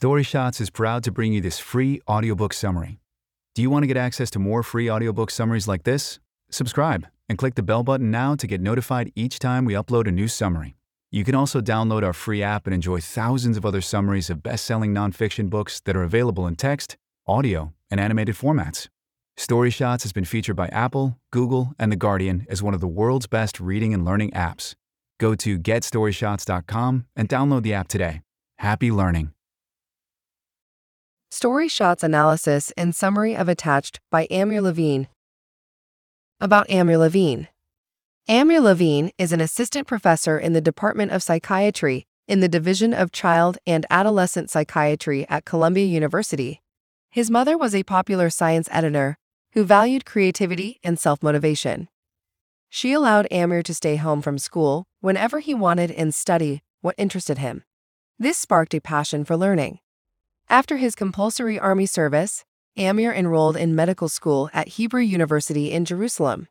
Story Shots is proud to bring you this free audiobook summary. Do you want to get access to more free audiobook summaries like this? Subscribe and click the bell button now to get notified each time we upload a new summary. You can also download our free app and enjoy thousands of other summaries of best-selling nonfiction books that are available in text, audio, and animated formats. Story Shots has been featured by Apple, Google, and The Guardian as one of the world's best reading and learning apps. Go to GetStoryShots.com and download the app today. Happy learning. Story Shots Analysis and Summary of Attached by Amir Levine. About Amir Levine. Amir Levine is an assistant professor in the Department of Psychiatry in the Division of Child and Adolescent Psychiatry at Columbia University. His mother was a popular science editor who valued creativity and self-motivation. She allowed Amir to stay home from school whenever he wanted and study what interested him. This sparked a passion for learning. After his compulsory army service, Amir enrolled in medical school at Hebrew University in Jerusalem.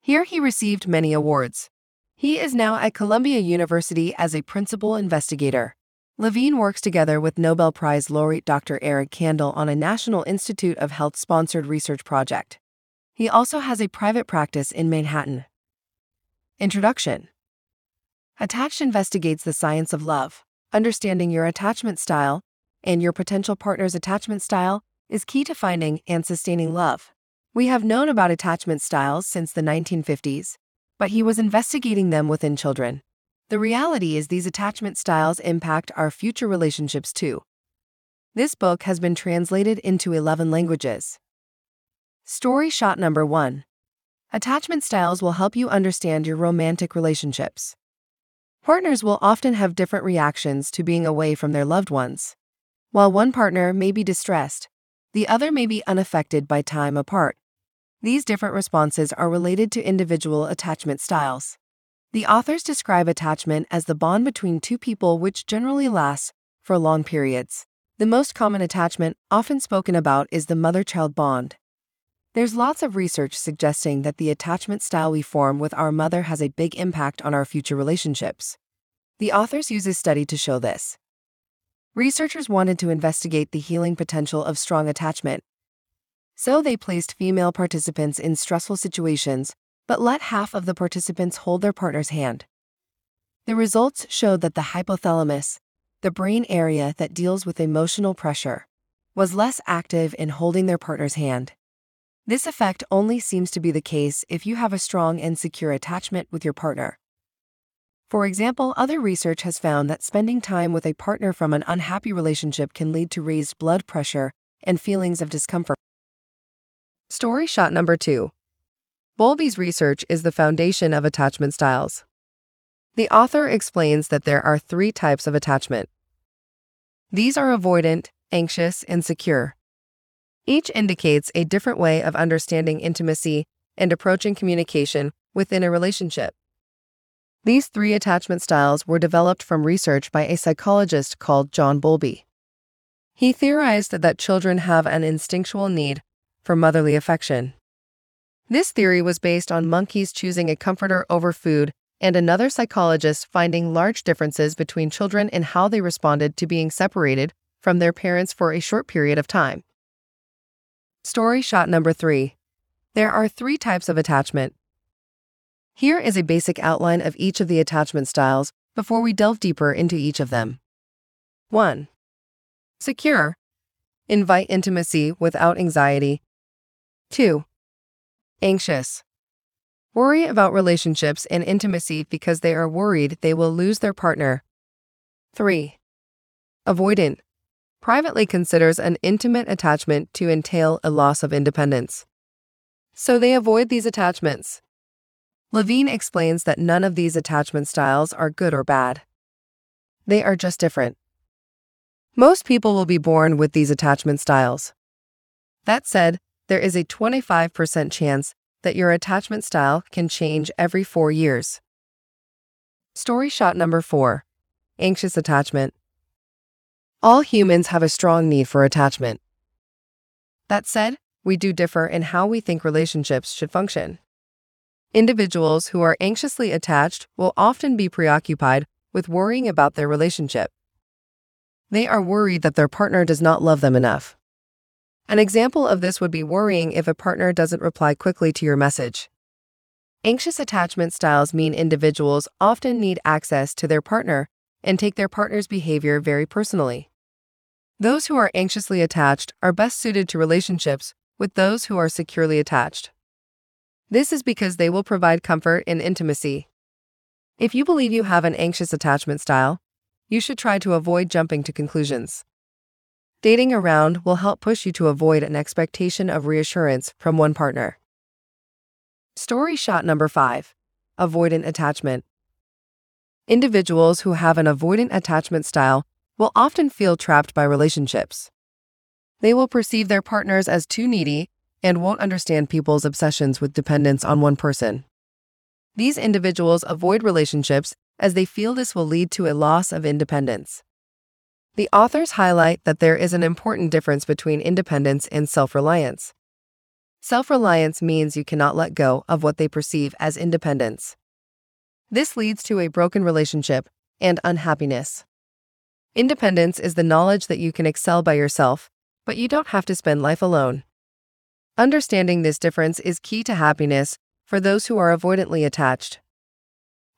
Here he received many awards. He is now at Columbia University as a principal investigator. Levine works together with Nobel Prize laureate Dr. Eric Kandel on a National Institute of Health-sponsored research project. He also has a private practice in Manhattan. Introduction. Attached investigates the science of love. Understanding your attachment style and your potential partner's attachment style is key to finding and sustaining love. We have known about attachment styles since the 1950s, but he was investigating them within children. The reality is these attachment styles impact our future relationships too. This book has been translated into 11 languages. Story Shot Number 1. Attachment styles will help you understand your romantic relationships. Partners will often have different reactions to being away from their loved ones. While one partner may be distressed, the other may be unaffected by time apart. These different responses are related to individual attachment styles. The authors describe attachment as the bond between two people which generally lasts for long periods. The most common attachment often spoken about is the mother-child bond. There's lots of research suggesting that the attachment style we form with our mother has a big impact on our future relationships. The authors use a study to show this. Researchers wanted to investigate the healing potential of strong attachment. So they placed female participants in stressful situations, but let half of the participants hold their partner's hand. The results showed that the hypothalamus, the brain area that deals with emotional pressure, was less active in holding their partner's hand. This effect only seems to be the case if you have a strong and secure attachment with your partner. For example, other research has found that spending time with a partner from an unhappy relationship can lead to raised blood pressure and feelings of discomfort. Story Shot Number 2. Bowlby's research is the foundation of attachment styles. The author explains that there are three types of attachment. These are avoidant, anxious, and secure. Each indicates a different way of understanding intimacy and approaching communication within a relationship. These three attachment styles were developed from research by a psychologist called John Bowlby. He theorized that children have an instinctual need for motherly affection. This theory was based on monkeys choosing a comforter over food and another psychologist finding large differences between children in how they responded to being separated from their parents for a short period of time. Story Shot Number 3. There are three types of attachment. Here is a basic outline of each of the attachment styles before we delve deeper into each of them. 1. Secure. Invite intimacy without anxiety. 2. Anxious. Worry about relationships and intimacy because they are worried they will lose their partner. 3. Avoidant. Privately considers an intimate attachment to entail a loss of independence. So they avoid these attachments. Levine explains that none of these attachment styles are good or bad. They are just different. Most people will be born with these attachment styles. That said, there is a 25% chance that your attachment style can change every 4 years. Story Shot Number 4. Anxious attachment. All humans have a strong need for attachment. That said, we do differ in how we think relationships should function. Individuals who are anxiously attached will often be preoccupied with worrying about their relationship. They are worried that their partner does not love them enough. An example of this would be worrying if a partner doesn't reply quickly to your message. Anxious attachment styles mean individuals often need access to their partner and take their partner's behavior very personally. Those who are anxiously attached are best suited to relationships with those who are securely attached. This is because they will provide comfort and intimacy. If you believe you have an anxious attachment style, you should try to avoid jumping to conclusions. Dating around will help push you to avoid an expectation of reassurance from one partner. Story shot number 5: avoidant attachment. Individuals who have an avoidant attachment style will often feel trapped by relationships. They will perceive their partners as too needy and won't understand people's obsessions with dependence on one person. These individuals avoid relationships as they feel this will lead to a loss of independence. The authors highlight that there is an important difference between independence and self-reliance. Self-reliance means you cannot let go of what they perceive as independence. This leads to a broken relationship and unhappiness. Independence is the knowledge that you can excel by yourself, but you don't have to spend life alone. Understanding this difference is key to happiness for those who are avoidantly attached.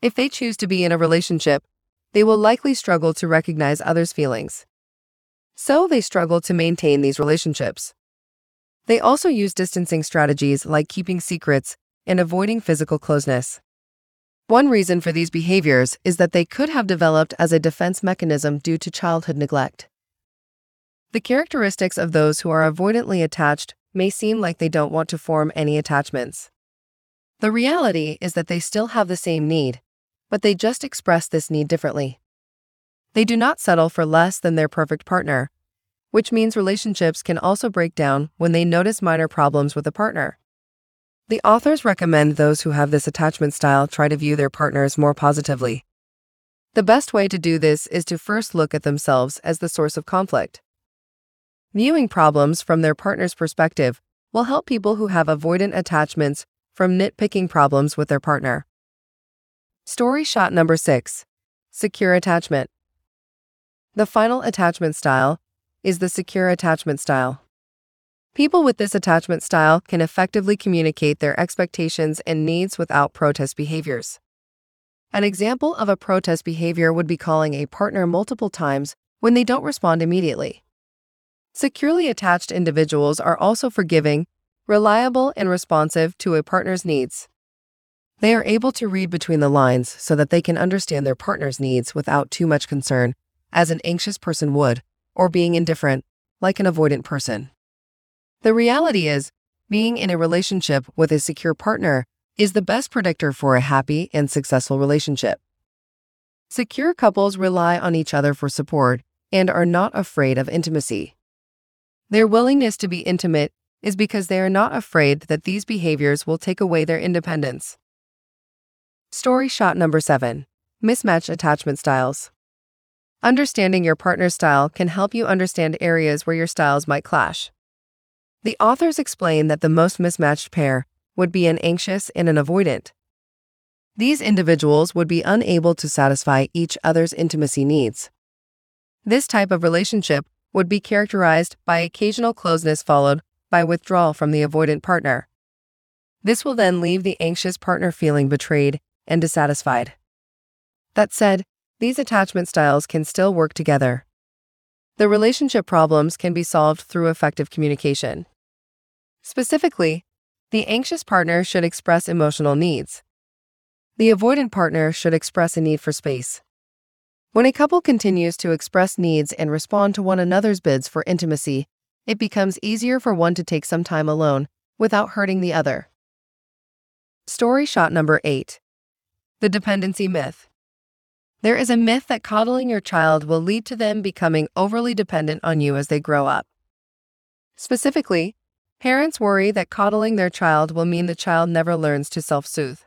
If they choose to be in a relationship, they will likely struggle to recognize others' feelings. So they struggle to maintain these relationships. They also use distancing strategies like keeping secrets and avoiding physical closeness. One reason for these behaviors is that they could have developed as a defense mechanism due to childhood neglect. The characteristics of those who are avoidantly attached may seem like they don't want to form any attachments. The reality is that they still have the same need, but they just express this need differently. They do not settle for less than their perfect partner, which means relationships can also break down when they notice minor problems with a partner. The authors recommend those who have this attachment style try to view their partners more positively. The best way to do this is to first look at themselves as the source of conflict. Viewing problems from their partner's perspective will help people who have avoidant attachments from nitpicking problems with their partner. Story shot number 6: secure attachment. The final attachment style is the secure attachment style. People with this attachment style can effectively communicate their expectations and needs without protest behaviors. An example of a protest behavior would be calling a partner multiple times when they don't respond immediately. Securely attached individuals are also forgiving, reliable, and responsive to a partner's needs. They are able to read between the lines so that they can understand their partner's needs without too much concern, as an anxious person would, or being indifferent, like an avoidant person. The reality is, being in a relationship with a secure partner is the best predictor for a happy and successful relationship. Secure couples rely on each other for support and are not afraid of intimacy. Their willingness to be intimate is because they are not afraid that these behaviors will take away their independence. Story shot number 7: mismatched attachment styles. Understanding your partner's style can help you understand areas where your styles might clash. The authors explain that the most mismatched pair would be an anxious and an avoidant. These individuals would be unable to satisfy each other's intimacy needs. This type of relationship would be characterized by occasional closeness followed by withdrawal from the avoidant partner. This will then leave the anxious partner feeling betrayed and dissatisfied. That said, these attachment styles can still work together. The relationship problems can be solved through effective communication. Specifically, the anxious partner should express emotional needs. The avoidant partner should express a need for space. When a couple continues to express needs and respond to one another's bids for intimacy, it becomes easier for one to take some time alone without hurting the other. Story shot number 8: the dependency myth. There is a myth that coddling your child will lead to them becoming overly dependent on you as they grow up. Specifically, parents worry that coddling their child will mean the child never learns to self-soothe.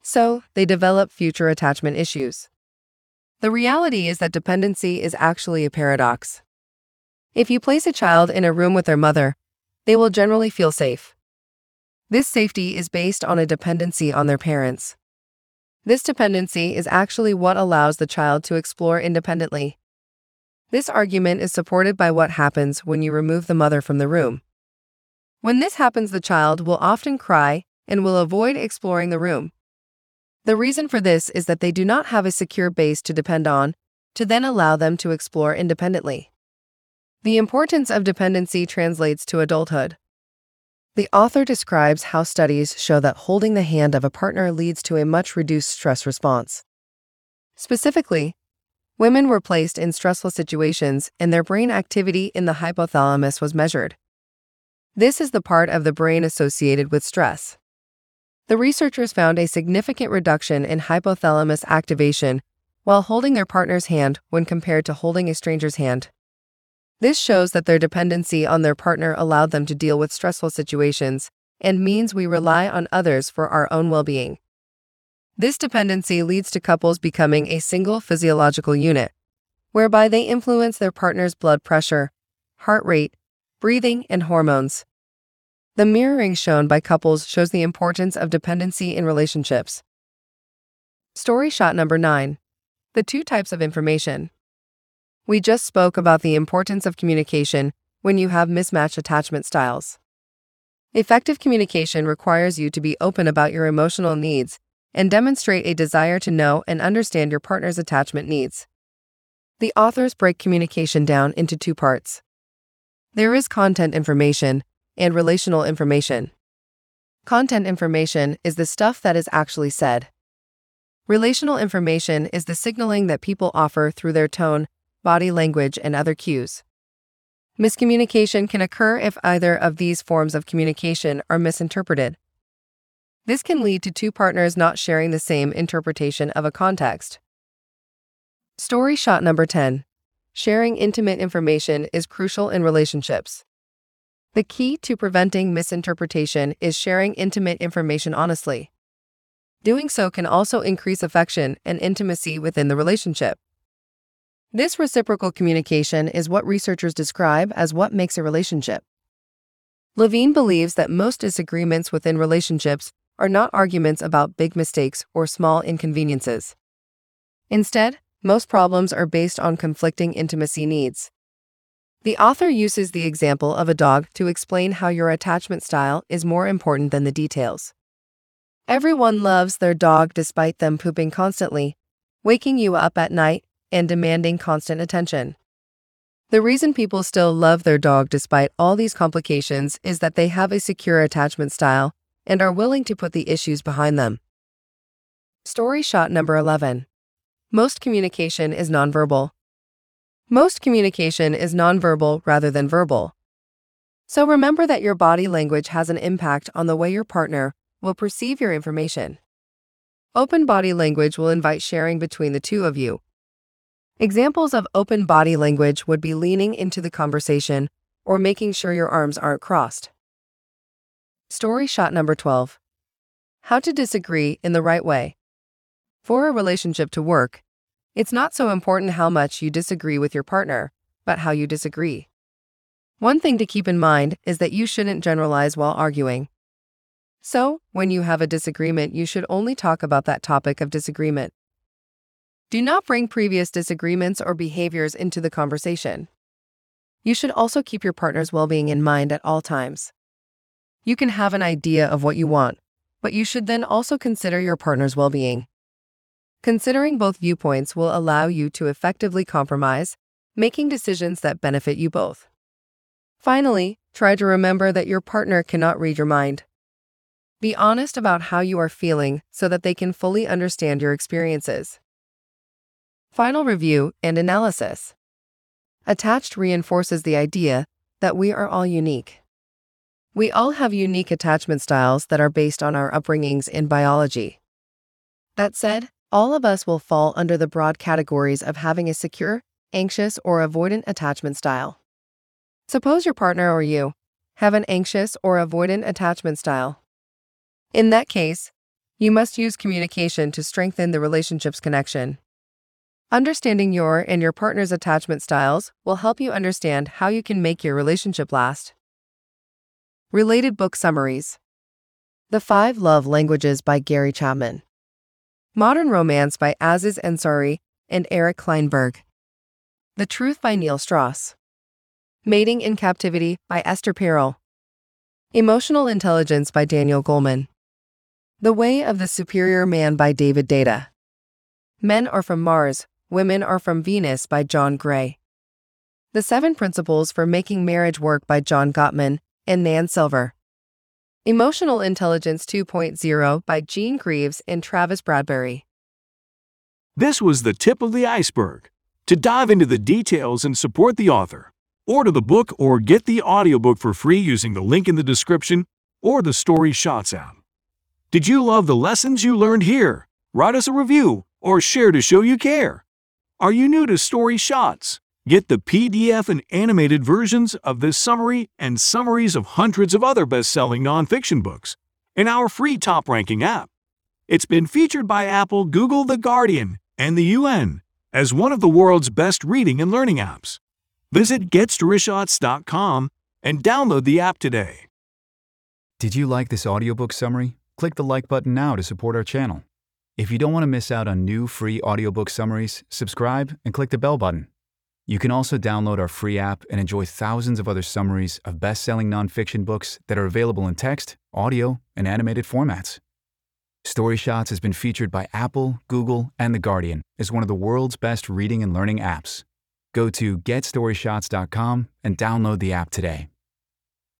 So, they develop future attachment issues. The reality is that dependency is actually a paradox. If you place a child in a room with their mother, they will generally feel safe. This safety is based on a dependency on their parents. This dependency is actually what allows the child to explore independently. This argument is supported by what happens when you remove the mother from the room. When this happens, the child will often cry and will avoid exploring the room. The reason for this is that they do not have a secure base to depend on to then allow them to explore independently. The importance of dependency translates to adulthood. The author describes how studies show that holding the hand of a partner leads to a much reduced stress response. Specifically, women were placed in stressful situations and their brain activity in the hypothalamus was measured. This is the part of the brain associated with stress. The researchers found a significant reduction in hypothalamus activation while holding their partner's hand when compared to holding a stranger's hand. This shows that their dependency on their partner allowed them to deal with stressful situations and means we rely on others for our own well-being. This dependency leads to couples becoming a single physiological unit, whereby they influence their partner's blood pressure, heart rate, breathing, and hormones. The mirroring shown by couples shows the importance of dependency in relationships. Story shot number 9. The two types of information. We just spoke about the importance of communication when you have mismatched attachment styles. Effective communication requires you to be open about your emotional needs and demonstrate a desire to know and understand your partner's attachment needs. The authors break communication down into two parts. There is content information and relational information. Content information is the stuff that is actually said. Relational information is the signaling that people offer through their tone, body language, and other cues. Miscommunication can occur if either of these forms of communication are misinterpreted. This can lead to two partners not sharing the same interpretation of a context. Story shot number 10. Sharing intimate information is crucial in relationships. The key to preventing misinterpretation is sharing intimate information honestly. Doing so can also increase affection and intimacy within the relationship. This reciprocal communication is what researchers describe as what makes a relationship. Levine believes that most disagreements within relationships are not arguments about big mistakes or small inconveniences. Instead, most problems are based on conflicting intimacy needs. The author uses the example of a dog to explain how your attachment style is more important than the details. Everyone loves their dog despite them pooping constantly, waking you up at night, and demanding constant attention. The reason people still love their dog despite all these complications is that they have a secure attachment style and are willing to put the issues behind them. Story shot number 11. Most communication is nonverbal. Most communication is nonverbal rather than verbal. So remember that your body language has an impact on the way your partner will perceive your information. Open body language will invite sharing between the two of you. Examples of open body language would be leaning into the conversation or making sure your arms aren't crossed. Story shot number 12. How to disagree in the right way. For a relationship to work, it's not so important how much you disagree with your partner, but how you disagree. One thing to keep in mind is that you shouldn't generalize while arguing. So, when you have a disagreement, you should only talk about that topic of disagreement. Do not bring previous disagreements or behaviors into the conversation. You should also keep your partner's well-being in mind at all times. You can have an idea of what you want, but you should then also consider your partner's well-being. Considering both viewpoints will allow you to effectively compromise, making decisions that benefit you both. Finally, try to remember that your partner cannot read your mind. Be honest about how you are feeling so that they can fully understand your experiences. Final review and analysis. Attached reinforces the idea that we are all unique. We all have unique attachment styles that are based on our upbringings and biology. That said, all of us will fall under the broad categories of having a secure, anxious, or avoidant attachment style. Suppose your partner or you have an anxious or avoidant attachment style. In that case, you must use communication to strengthen the relationship's connection. Understanding your and your partner's attachment styles will help you understand how you can make your relationship last. Related book summaries. The 5 Love Languages by Gary Chapman. Modern Romance by Aziz Ansari and Eric Kleinberg. The Truth by Neil Strauss. Mating in Captivity by Esther Perel. Emotional Intelligence by Daniel Goleman. The Way of the Superior Man by David Deida. Men Are From Mars, Women Are From Venus by John Gray. The Seven Principles for Making Marriage Work by John Gottman and Nan Silver. Emotional Intelligence 2.0 by Jean Greaves and Travis Bradberry. This was the tip of the iceberg. To dive into the details and support the author, order the book or get the audiobook for free using the link in the description or the Story Shots app. Did you love the lessons you learned here? Write us a review or share to show you care. Are you new to Story Shots? Get the PDF and animated versions of this summary and summaries of hundreds of other best-selling nonfiction books in our free top-ranking app. It's been featured by Apple, Google, The Guardian, and the UN as one of the world's best reading and learning apps. Visit GetStoryShots.com and download the app today. Did you like this audiobook summary? Click the like button now to support our channel. If you don't want to miss out on new free audiobook summaries, subscribe and click the bell button. You can also download our free app and enjoy thousands of other summaries of best-selling nonfiction books that are available in text, audio, and animated formats. Story Shots has been featured by Apple, Google, and The Guardian as one of the world's best reading and learning apps. Go to GetStoryShots.com and download the app today.